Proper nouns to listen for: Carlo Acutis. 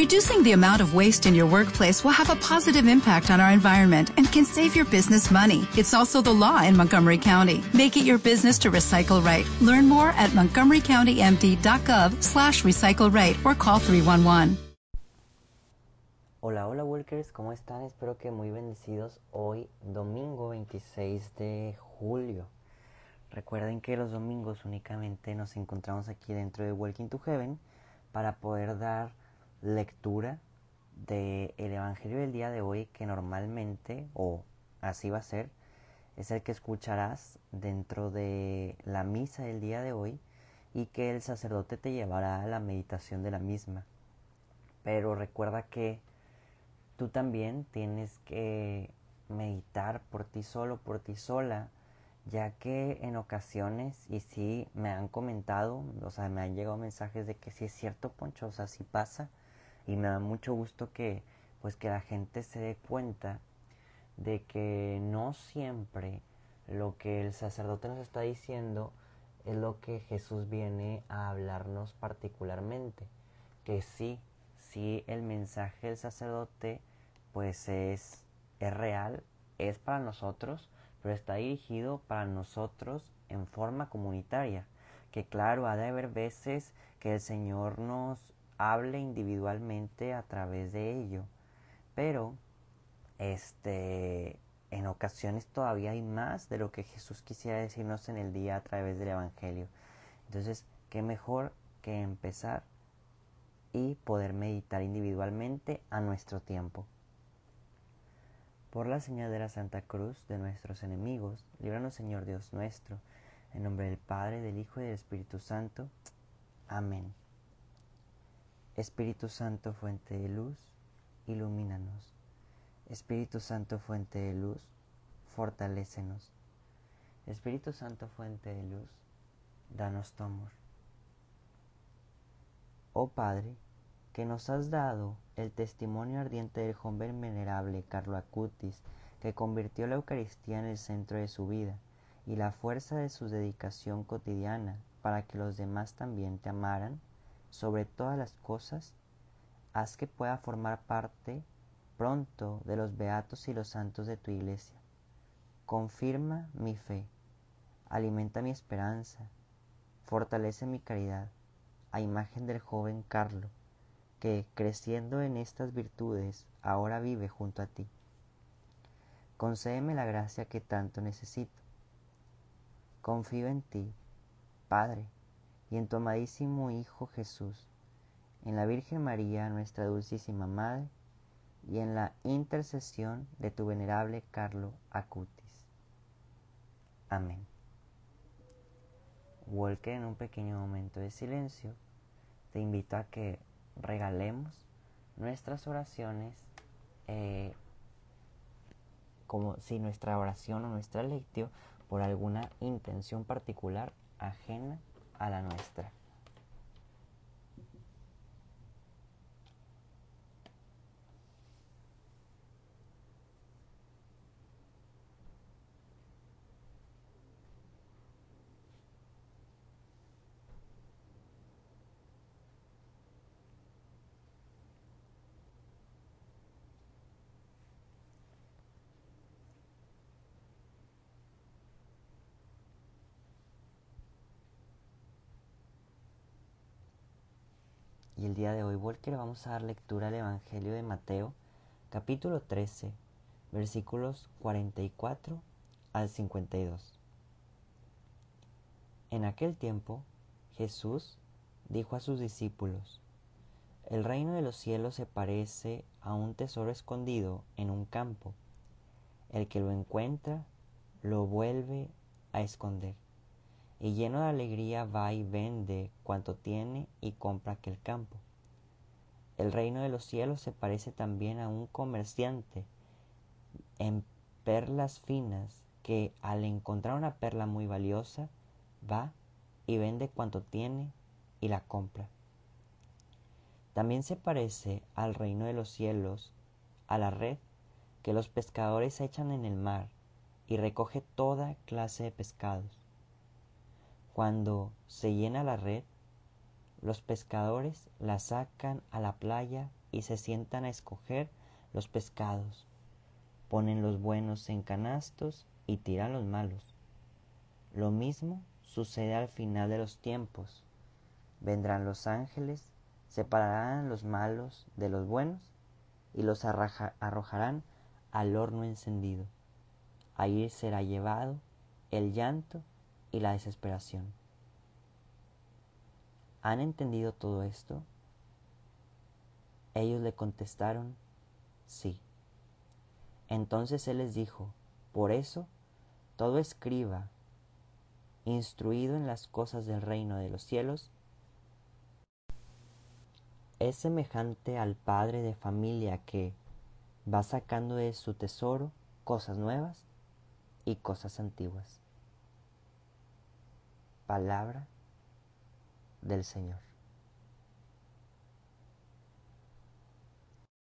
Reducing the amount of waste in your workplace will have a positive impact on our environment and can save your business money. It's also the law in Montgomery County. Make it your business to recycle right. Learn more at MontgomeryCountyMD.gov/recycleright or call 311. Hola, hola workers, ¿cómo están? Espero que muy bendecidos hoy, domingo 26 de julio. Recuerden que los domingos únicamente nos encontramos aquí dentro de Walking to Heaven para poder dar lectura del Evangelio del día de hoy, que normalmente, o así va a ser, es el que escucharás dentro de la misa del día de hoy y que el sacerdote te llevará a la meditación de la misma. Pero recuerda que tú también tienes que meditar por ti solo, por ti sola, ya que en ocasiones, y sí me han comentado, o sea, me han llegado mensajes de que sí es cierto, Poncho, o sea, sí pasa, y me da mucho gusto que, pues, que la gente se dé cuenta de que no siempre lo que el sacerdote nos está diciendo es lo que Jesús viene a hablarnos particularmente, que sí el mensaje del sacerdote, pues, es real, es para nosotros, pero está dirigido para nosotros en forma comunitaria, que claro, ha de haber veces que el Señor nos hable individualmente a través de ello, pero en ocasiones todavía hay más de lo que Jesús quisiera decirnos en el día a través del Evangelio. Entonces, qué mejor que empezar y poder meditar individualmente a nuestro tiempo. Por la señal de la Santa Cruz de nuestros enemigos, líbranos, Señor Dios nuestro, en nombre del Padre, del Hijo y del Espíritu Santo. Amén. Espíritu Santo, fuente de luz, ilumínanos. Espíritu Santo, fuente de luz, fortalécenos. Espíritu Santo, fuente de luz, danos tu amor. Oh Padre, que nos has dado el testimonio ardiente del joven venerable Carlo Acutis, que convirtió la Eucaristía en el centro de su vida, y la fuerza de su dedicación cotidiana para que los demás también te amaran, sobre todas las cosas, haz que pueda formar parte pronto de los beatos y los santos de tu Iglesia. Confirma mi fe, alimenta mi esperanza, fortalece mi caridad, a imagen del joven Carlo, que, creciendo en estas virtudes, ahora vive junto a ti. Concédeme la gracia que tanto necesito. Confío en ti, Padre, y en tu amadísimo Hijo Jesús, en la Virgen María, nuestra dulcísima Madre, y en la intercesión de tu venerable Carlo Acutis. Amén. Walker, en un pequeño momento de silencio, te invito a que regalemos nuestras oraciones como si nuestra oración o nuestra lectio por alguna intención particular ajena a la nuestra. Y el día de hoy, Walker, vamos a dar lectura al Evangelio de Mateo, capítulo 13, versículos 44 al 52. En aquel tiempo, Jesús dijo a sus discípulos: El reino de los cielos se parece a un tesoro escondido en un campo. El que lo encuentra, lo vuelve a esconder, y lleno de alegría va y vende cuanto tiene y compra aquel campo. El reino de los cielos se parece también a un comerciante en perlas finas que, al encontrar una perla muy valiosa, va y vende cuanto tiene y la compra. También se parece al reino de los cielos a la red que los pescadores echan en el mar y recoge toda clase de pescados. Cuando se llena la red, Los pescadores la sacan a la playa y se sientan a escoger los pescados. Ponen los buenos en canastos y tiran los malos. Lo mismo sucede al final de los tiempos. Vendrán los ángeles, separarán los malos de los buenos y los arrojarán al horno encendido. Ahí será llevado el llanto y la desesperación. ¿Han entendido todo esto? Ellos le contestaron, sí. Entonces él les dijo, por eso, todo escriba, instruido en las cosas del reino de los cielos, es semejante al padre de familia que va sacando de su tesoro cosas nuevas y cosas antiguas. Palabra del Señor.